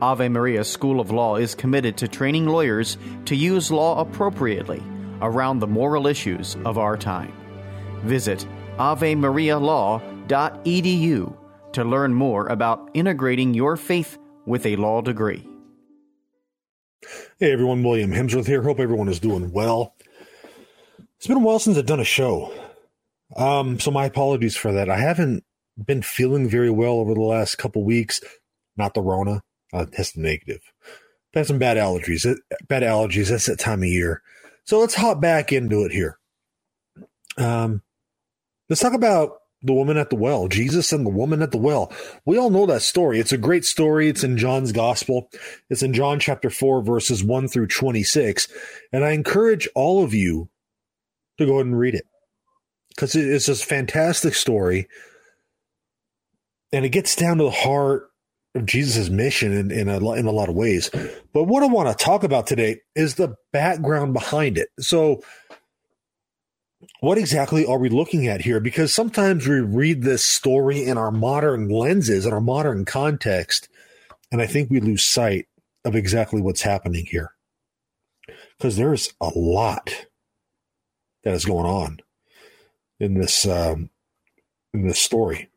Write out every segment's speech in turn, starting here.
Ave Maria School of Law is committed to training lawyers to use law appropriately around the moral issues of our time. Visit avemarialaw.edu to learn more about integrating your faith with a law degree. Hey everyone, William Hemsworth here. Hope everyone is doing well. It's been a while since I've done a show, so my apologies for that. I haven't been feeling very well over the last couple weeks. Not the Rona. I tested negative. I've had some bad allergies. That's that time of year. So let's hop back into it here. Let's talk about the woman at the well, Jesus and the woman at the well. We all know that story. It's a great story. It's in John's Gospel. It's in John chapter 4, verses 1 through 26. And I encourage all of you to go ahead and read it because it's this fantastic story. And it gets down to the heart of Jesus' mission in a lot of ways. But what I want to talk about today is the background behind it. So what exactly are we looking at here? Because sometimes we read this story in our modern lenses, in our modern context, and I think we lose sight of exactly what's happening here. Because there's a lot that is going on in this story.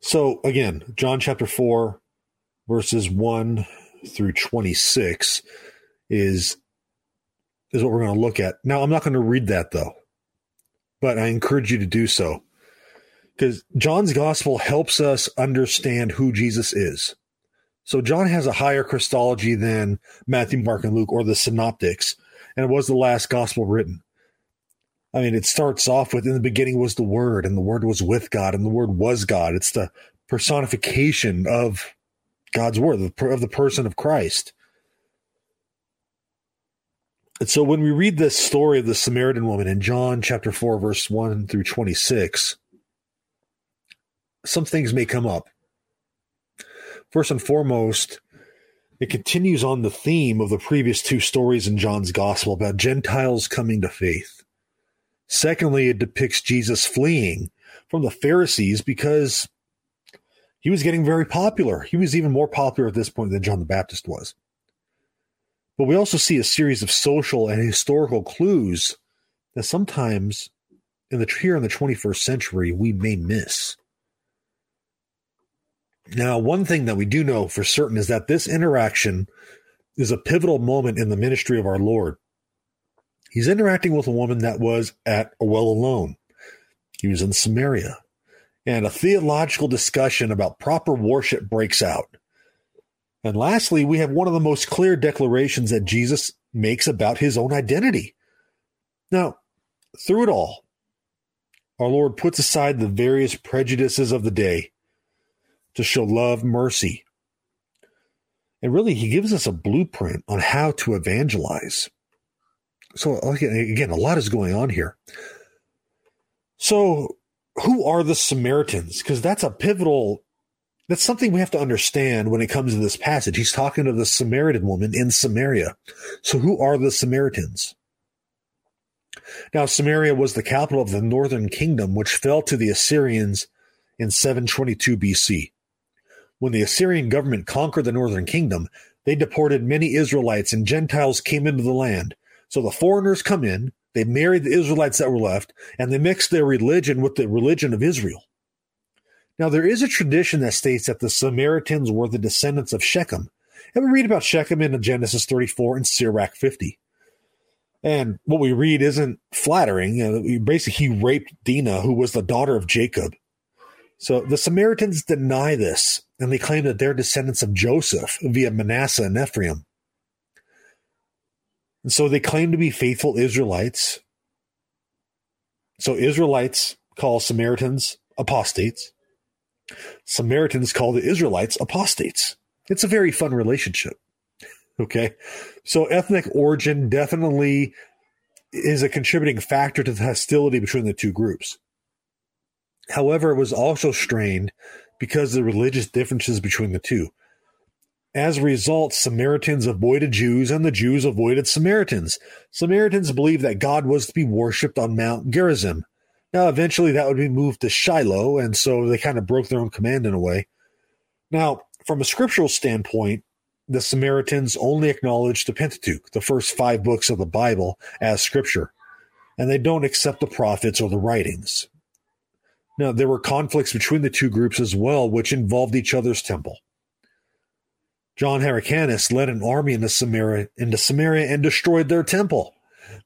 So again, John chapter 4, verses 1 through 26 is what we're going to look at. Now, I'm not going to read that though, but I encourage you to do so because John's gospel helps us understand who Jesus is. So John has a higher Christology than Matthew, Mark, and Luke, or the synoptics, and it was the last gospel written. I mean, it starts off with, in the beginning was the Word, and the Word was with God, and the Word was God. It's the personification of God's Word, of the person of Christ. And so when we read this story of the Samaritan woman in John chapter 4, verse 1 through 26, some things may come up. First and foremost, it continues on the theme of the previous two stories in John's Gospel about Gentiles coming to faith. Secondly, it depicts Jesus fleeing from the Pharisees because he was getting very popular. He was even more popular at this point than John the Baptist was. But we also see a series of social and historical clues that sometimes here in the 21st century we may miss. Now, one thing that we do know for certain is that this interaction is a pivotal moment in the ministry of our Lord. He's interacting with a woman that was at a well alone. He was in Samaria. And a theological discussion about proper worship breaks out. And lastly, we have one of the most clear declarations that Jesus makes about his own identity. Now, through it all, our Lord puts aside the various prejudices of the day to show love, mercy. And really, he gives us a blueprint on how to evangelize. So again, a lot is going on here. So who are the Samaritans? Because that's something we have to understand when it comes to this passage. He's talking to the Samaritan woman in Samaria. So who are the Samaritans? Now, Samaria was the capital of the northern kingdom, which fell to the Assyrians in 722 BC. When the Assyrian government conquered the northern kingdom, they deported many Israelites and Gentiles came into the land. So the foreigners come in, they marry the Israelites that were left, and they mix their religion with the religion of Israel. Now, there is a tradition that states that the Samaritans were the descendants of Shechem. And we read about Shechem in Genesis 34 and Sirach 50. And what we read isn't flattering. Basically, he raped Dinah, who was the daughter of Jacob. So the Samaritans deny this, and they claim that they're descendants of Joseph via Manasseh and Ephraim. And so they claim to be faithful Israelites. So Israelites call Samaritans apostates. Samaritans call the Israelites apostates. It's a very fun relationship. Okay, so ethnic origin definitely is a contributing factor to the hostility between the two groups. However, it was also strained because of the religious differences between the two. As a result, Samaritans avoided Jews and the Jews avoided Samaritans. Samaritans believed that God was to be worshipped on Mount Gerizim. Now, eventually that would be moved to Shiloh, and so they kind of broke their own command in a way. Now, from a scriptural standpoint, the Samaritans only acknowledge the Pentateuch, the first five books of the Bible, as scripture, and they don't accept the prophets or the writings. Now, there were conflicts between the two groups as well, which involved each other's temple. John Hyrcanus led an army into Samaria and destroyed their temple.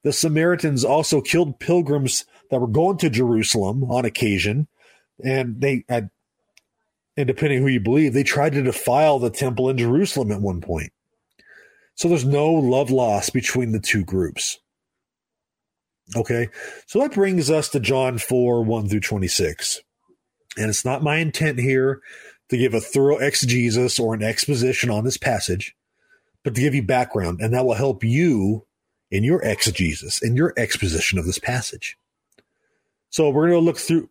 The Samaritans also killed pilgrims that were going to Jerusalem on occasion, and and depending who you believe, they tried to defile the temple in Jerusalem at one point. So there's no love lost between the two groups. Okay, so that brings us to John 4, 1 through 26. And it's not my intent here to give a thorough exegesis or an exposition on this passage, but to give you background, and that will help you in your exegesis, in your exposition of this passage. So we're going to look through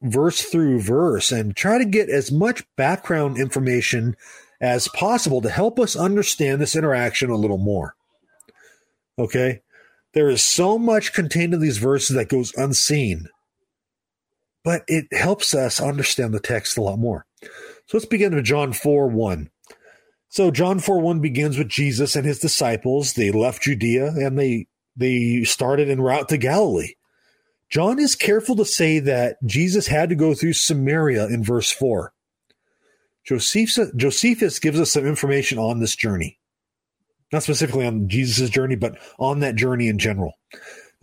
verse and try to get as much background information as possible to help us understand this interaction a little more. Okay? There is so much contained in these verses that goes unseen, but it helps us understand the text a lot more. So let's begin with John 4:1. So John 4:1 begins with Jesus and his disciples. They left Judea and they started en route to Galilee. John is careful to say that Jesus had to go through Samaria in verse 4. Josephus gives us some information on this journey. Not specifically on Jesus' journey, but on that journey in general.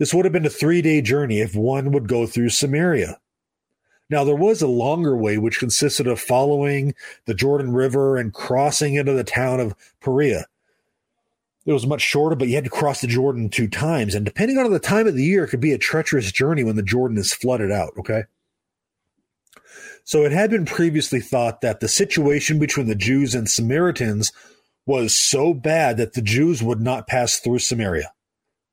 This would have been a 3-day journey if one would go through Samaria. Now, there was a longer way, which consisted of following the Jordan River and crossing into the town of Perea. It was much shorter, but you had to cross the Jordan 2 times. And depending on the time of the year, it could be a treacherous journey when the Jordan is flooded out, okay? So it had been previously thought that the situation between the Jews and Samaritans was so bad that the Jews would not pass through Samaria.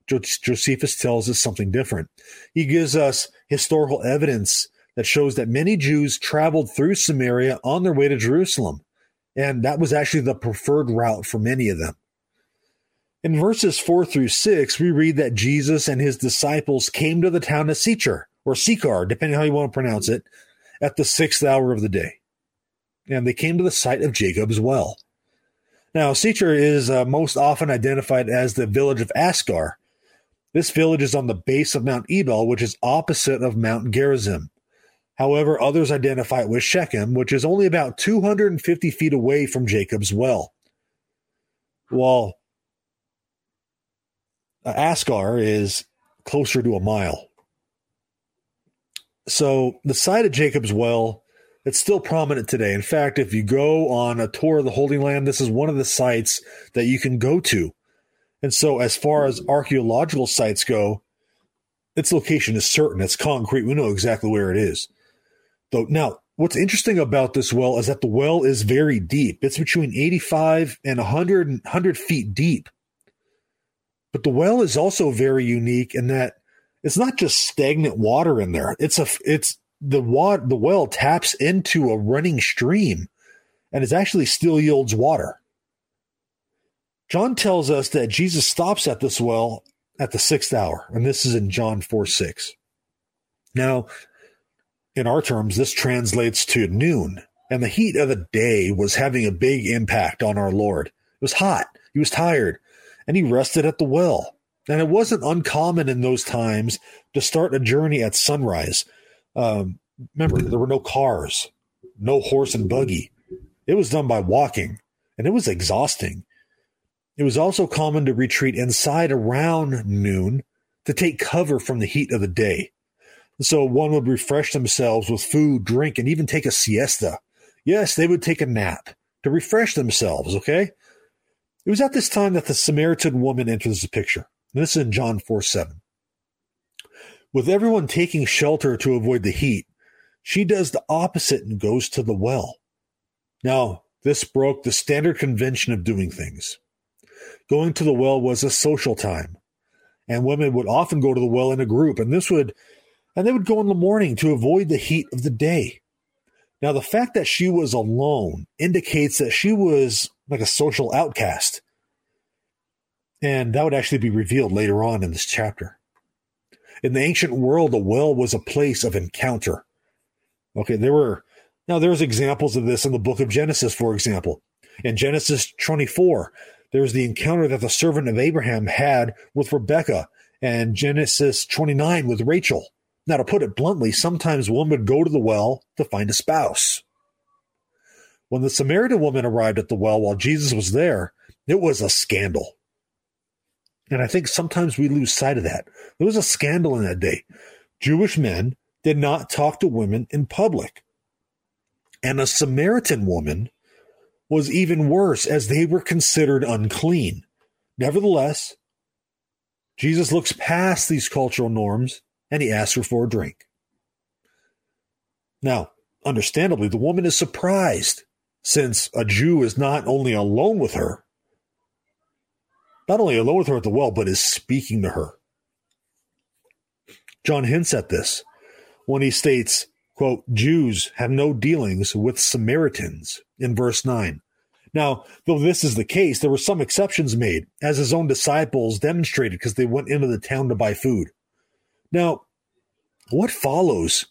Josephus tells us something different. He gives us historical evidence that shows that many Jews traveled through Samaria on their way to Jerusalem, and that was actually the preferred route for many of them. In verses 4 through 6, we read that Jesus and his disciples came to the town of Sychar, or Sychar, depending on how you want to pronounce it, at the 6th hour of the day. And they came to the site of Jacob's Well. Now, Sychar is most often identified as the village of Asgar. This village is on the base of Mount Ebal, which is opposite of Mount Gerizim. However, others identify it with Shechem, which is only about 250 feet away from Jacob's Well. Well, Asgar is closer to a mile. So the site of Jacob's Well, it's still prominent today. In fact, if you go on a tour of the Holy Land, this is one of the sites that you can go to. And so as far as archaeological sites go, its location is certain. It's concrete. We know exactly where it is. Though now, what's interesting about this well is that the well is very deep. It's between 85 and 100 feet deep. But the well is also very unique in that it's not just stagnant water in there. The well taps into a running stream, and it actually still yields water. John tells us that Jesus stops at this well at the 6th hour, and this is in John 4:6. Now, in our terms, this translates to noon, and the heat of the day was having a big impact on our Lord. It was hot. He was tired. And he rested at the well. And it wasn't uncommon in those times to start a journey at sunrise. Remember, there were no cars, no horse and buggy. It was done by walking, and it was exhausting. It was also common to retreat inside around noon to take cover from the heat of the day. So one would refresh themselves with food, drink, and even take a siesta. Yes, they would take a nap to refresh themselves, okay? It was at this time that the Samaritan woman enters the picture. And this is in John 4:7. With everyone taking shelter to avoid the heat, she does the opposite and goes to the well. Now, this broke the standard convention of doing things. Going to the well was a social time, and women would often go to the well in a group, and they would go in the morning to avoid the heat of the day. Now, the fact that she was alone indicates that she was like a social outcast, and that would actually be revealed later on in this chapter. In the ancient world, the well was a place of encounter. Okay, there's examples of this in the book of Genesis, for example. In Genesis 24, there's the encounter that the servant of Abraham had with Rebekah, and Genesis 29 with Rachel. Now, to put it bluntly, sometimes one would go to the well to find a spouse. When the Samaritan woman arrived at the well while Jesus was there, it was a scandal. And I think sometimes we lose sight of that. There was a scandal in that day. Jewish men did not talk to women in public. And a Samaritan woman was even worse, as they were considered unclean. Nevertheless, Jesus looks past these cultural norms, and he asks her for a drink. Now, understandably, the woman is surprised, since a Jew is not only alone with her at the well, but is speaking to her. John hints at this when he states, quote, Jews have no dealings with Samaritans in verse 9. Now, though this is the case, there were some exceptions made, as his own disciples demonstrated, because they went into the town to buy food. Now, what follows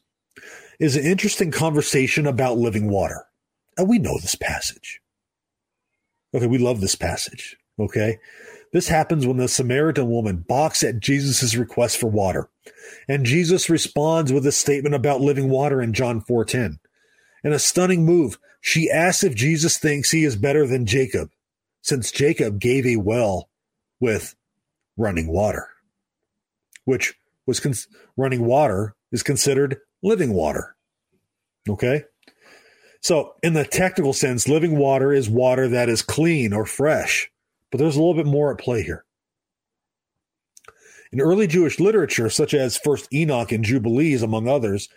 is an interesting conversation about living water. And we know this passage. Okay, we love this passage. Okay, this happens when the Samaritan woman balks at Jesus' request for water. And Jesus responds with a statement about living water in John 4:10. In a stunning move, she asks if Jesus thinks he is better than Jacob, since Jacob gave a well with running water, running water is considered living water. Okay? So in the technical sense, living water is water that is clean or fresh. But there's a little bit more at play here. In early Jewish literature, such as First Enoch and Jubilees, among others,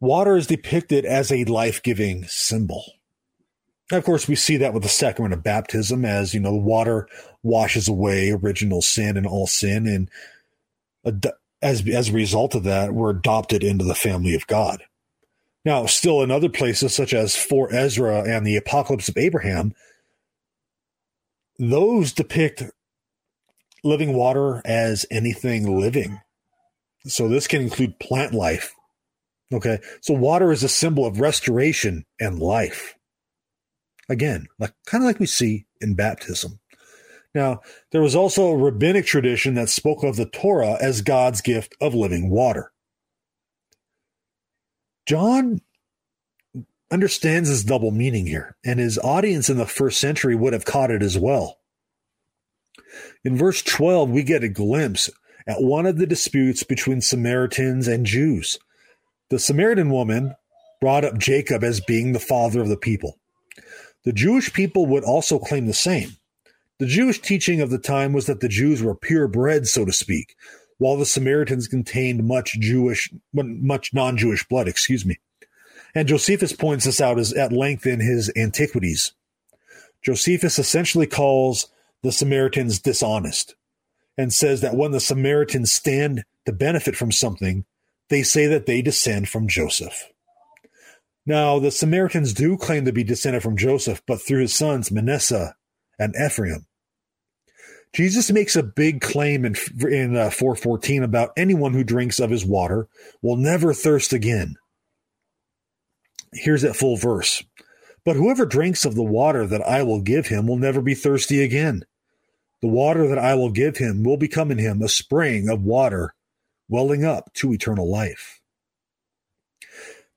water is depicted as a life-giving symbol. And of course, we see that with the sacrament of baptism, as, the water washes away original sin and all sin, and as a result of that, we're adopted into the family of God. Now, still in other places, such as for Ezra and the Apocalypse of Abraham, those depict living water as anything living. So this can include plant life. Okay, so water is a symbol of restoration and life. Again, kind of like we see in baptism. Now, there was also a rabbinic tradition that spoke of the Torah as God's gift of living water. John understands his double meaning here, and his audience in the first century would have caught it as well. In verse 12, we get a glimpse at one of the disputes between Samaritans and Jews. The Samaritan woman brought up Jacob as being the father of the people. The Jewish people would also claim the same. The Jewish teaching of the time was that the Jews were purebred, so to speak, while the Samaritans contained much non-Jewish blood, And Josephus points this out at length in his Antiquities. Josephus essentially calls the Samaritans dishonest and says that when the Samaritans stand to benefit from something, they say that they descend from Joseph. Now, the Samaritans do claim to be descended from Joseph, but through his sons Manasseh and Ephraim. Jesus makes a big claim in 4:14 about anyone who drinks of his water will never thirst again. Here's that full verse. But whoever drinks of the water that I will give him will never be thirsty again. The water that I will give him will become in him a spring of water welling up to eternal life.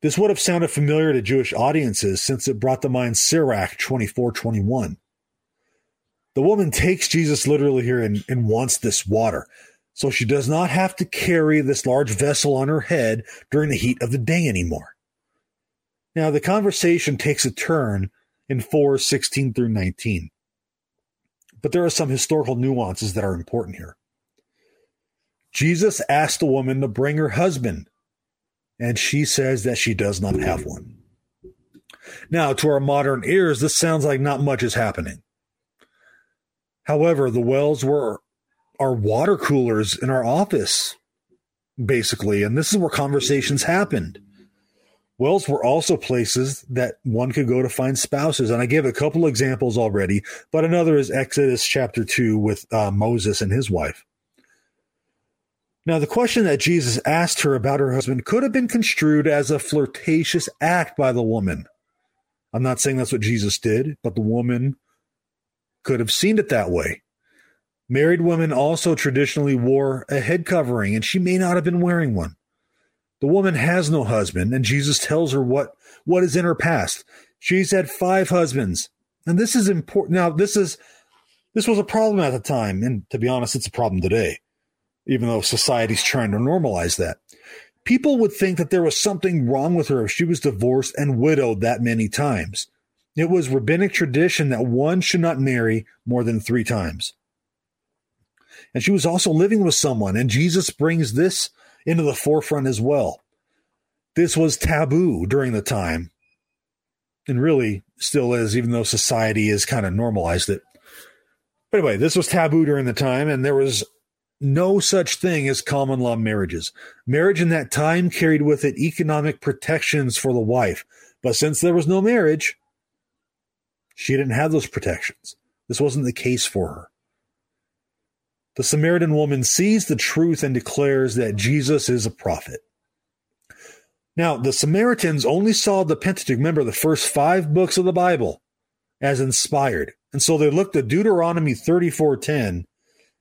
This would have sounded familiar to Jewish audiences, since it brought to mind Sirach 24:21. The woman takes Jesus literally here and wants this water. so she does not have to carry this large vessel on her head during the heat of the day anymore. Now, the conversation takes a turn in 4:16 through 19, but there are some historical nuances that are important here. Jesus asked the woman to bring her husband, and she says that she does not have one. Now, to our modern ears, this sounds like not much is happening. However, the wells were our water coolers in our office, basically, and this is where conversations happened. Wells were also places that one could go to find spouses, and I gave a couple examples already, but another is Exodus chapter 2 with Moses and his wife. Now, the question that Jesus asked her about her husband could have been construed as a flirtatious act by the woman. I'm not saying that's what Jesus did, but the woman could have seen it that way. Married women also traditionally wore a head covering, and she may not have been wearing one. The woman has no husband, and Jesus tells her what is in her past. She's had 5 husbands, and this is important. Now, this was a problem at the time, and to be honest, it's a problem today, even though society's trying to normalize that. People would think that there was something wrong with her if she was divorced and widowed that many times. It was rabbinic tradition that one should not marry more than 3 times. And she was also living with someone, and Jesus brings this into the forefront as well. This was taboo during the time, and really still is, even though society has kind of normalized it. But anyway, this was taboo during the time, and there was no such thing as common law marriages. Marriage in that time carried with it economic protections for the wife. But since there was no marriage, she didn't have those protections. This wasn't the case for her. The Samaritan woman sees the truth and declares that Jesus is a prophet. Now, the Samaritans only saw the Pentateuch, remember, the first 5 books of the Bible, as inspired. And so they looked at Deuteronomy 34:10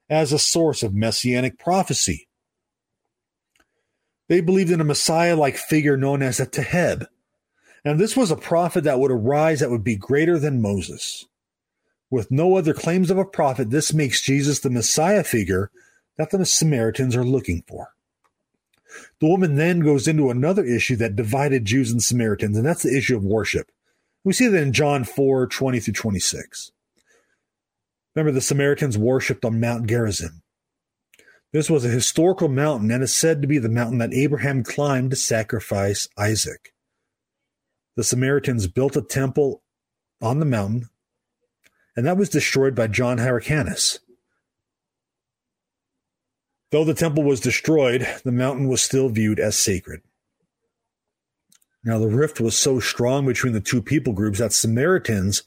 as a source of messianic prophecy. They believed in a Messiah-like figure known as a Teheb. And this was a prophet that would arise that would be greater than Moses. With no other claims of a prophet, this makes Jesus the Messiah figure that the Samaritans are looking for. The woman then goes into another issue that divided Jews and Samaritans, and that's the issue of worship. We see that in John 4:20 through 26. Remember, the Samaritans worshipped on Mount Gerizim. This was a historical mountain and is said to be the mountain that Abraham climbed to sacrifice Isaac. The Samaritans built a temple on the mountain, and that was destroyed by John Hyrcanus. Though the temple was destroyed, the mountain was still viewed as sacred. Now, the rift was so strong between the two people groups that Samaritans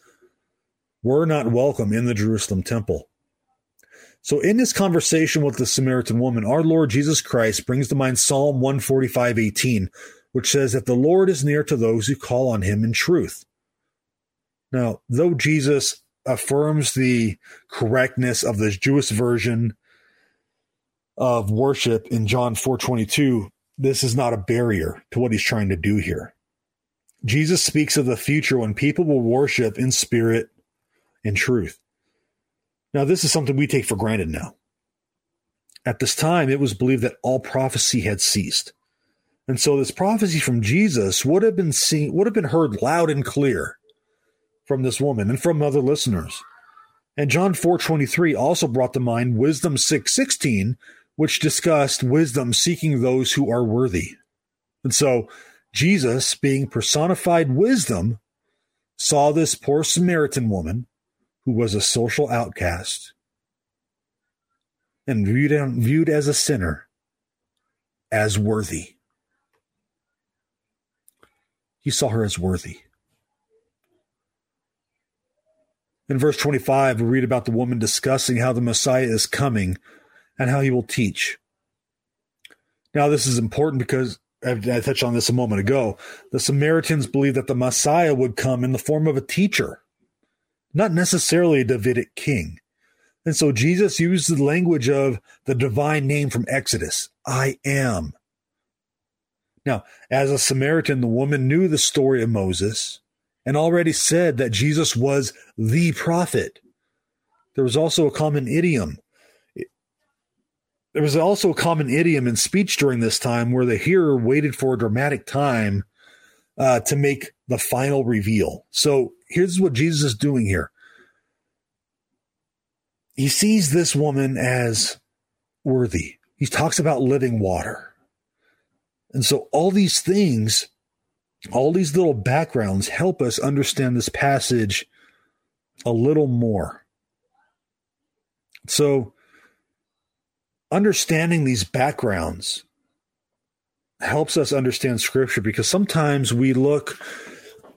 were not welcome in the Jerusalem temple. So in this conversation with the Samaritan woman, our Lord Jesus Christ brings to mind Psalm 145:18, which says that the Lord is near to those who call on him in truth. Now, though Jesus affirms the correctness of the Jewish version of worship in John 4:22, this is not a barrier to what he's trying to do here. Jesus speaks of the future when people will worship in spirit and truth. Now, this is something we take for granted now. At this time, it was believed that all prophecy had ceased. And so this prophecy from Jesus would have been heard loud and clear from this woman and from other listeners. And John 4:23 also brought to mind Wisdom 6:16, which discussed wisdom seeking those who are worthy. And so Jesus, being personified wisdom, saw this poor Samaritan woman who was a social outcast and viewed as a sinner as worthy. He saw her as worthy. In verse 25, we read about the woman discussing how the Messiah is coming and how he will teach. Now, this is important because I touched on this a moment ago. The Samaritans believed that the Messiah would come in the form of a teacher, not necessarily a Davidic king. And so Jesus used the language of the divine name from Exodus, I am. Now, as a Samaritan, the woman knew the story of Moses and already said that Jesus was the prophet. There was also a common idiom There was also a common idiom in speech during this time where the hearer waited for a dramatic time to make the final reveal. So here's what Jesus is doing here. He sees this woman as worthy. He talks about living water. And so all these things, all these little backgrounds help us understand this passage a little more. So understanding these backgrounds helps us understand Scripture, because sometimes we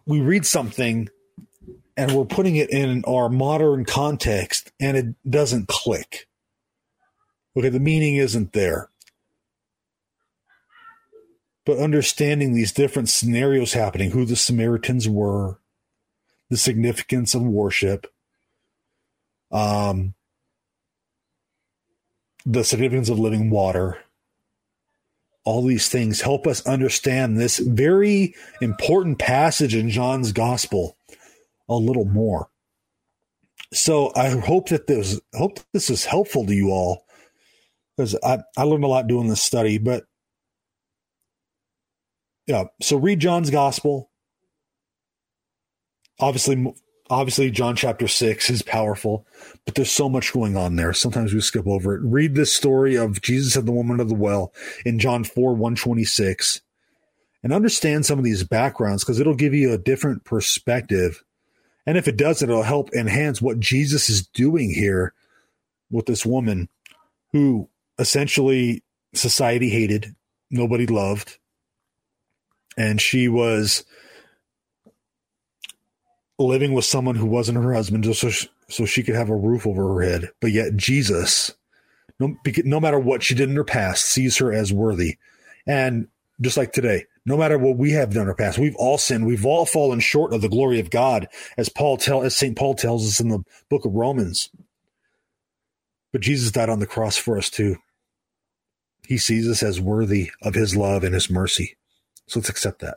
read something and we're putting it in our modern context and it doesn't click. Okay, the meaning isn't there. But understanding these different scenarios happening, who the Samaritans were, the significance of worship, the significance of living water, all these things help us understand this very important passage in John's gospel a little more. So I hope that this is helpful to you all, because I learned a lot doing this study. But yeah, so read John's gospel. Obviously, John chapter 6 is powerful, but there's so much going on there. Sometimes we skip over it. Read this story of Jesus and the woman of the well in John 4:126, and understand some of these backgrounds, because it'll give you a different perspective. And if it doesn't, it'll help enhance what Jesus is doing here with this woman who essentially society hated, nobody loved, and she was living with someone who wasn't her husband just so she could have a roof over her head. But yet Jesus, no matter what she did in her past, sees her as worthy. And just like today, no matter what we have done in our past, we've all sinned. We've all fallen short of the glory of God, as St. Paul tells us in the book of Romans. But Jesus died on the cross for us too. He sees us as worthy of his love and his mercy. So let's accept that.